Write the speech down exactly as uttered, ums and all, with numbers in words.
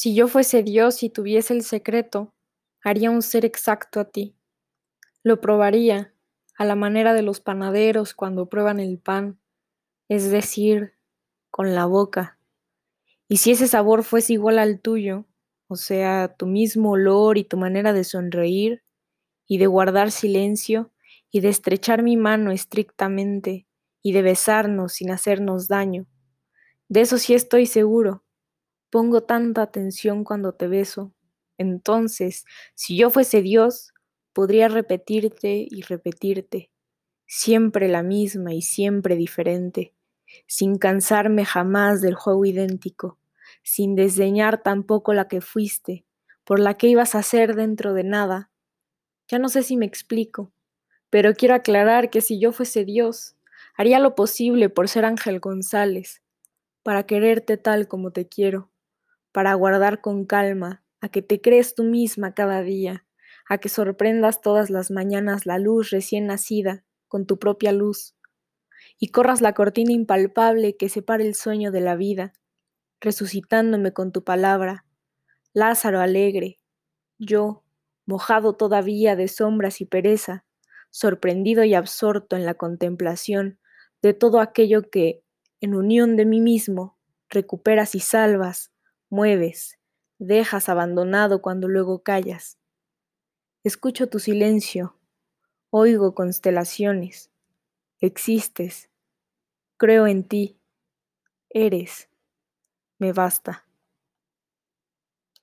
Si yo fuese Dios y tuviese el secreto, haría un ser exacto a ti. Lo probaría a la manera de los panaderos cuando prueban el pan, es decir, con la boca. Y si ese sabor fuese igual al tuyo, o sea, tu mismo olor y tu manera de sonreír y de guardar silencio y de estrechar mi mano estrictamente y de besarnos sin hacernos daño, de eso sí estoy seguro. Pongo tanta atención cuando te beso. Entonces, si yo fuese Dios, podría repetirte y repetirte, siempre la misma y siempre diferente, sin cansarme jamás del juego idéntico, sin desdeñar tampoco la que fuiste, por la que ibas a ser dentro de nada. Ya no sé si me explico, pero quiero aclarar que si yo fuese Dios, haría lo posible por ser Ángel González, para quererte tal como te quiero, para guardar con calma a que te crees tú misma cada día, a que sorprendas todas las mañanas la luz recién nacida con tu propia luz y corras la cortina impalpable que separa el sueño de la vida, resucitándome con tu palabra, Lázaro alegre, yo, mojado todavía de sombras y pereza, sorprendido y absorto en la contemplación de todo aquello que, en unión de mí mismo, recuperas y salvas, mueves, dejas abandonado cuando luego callas. Escucho tu silencio, oigo constelaciones, existes, creo en ti, eres, me basta.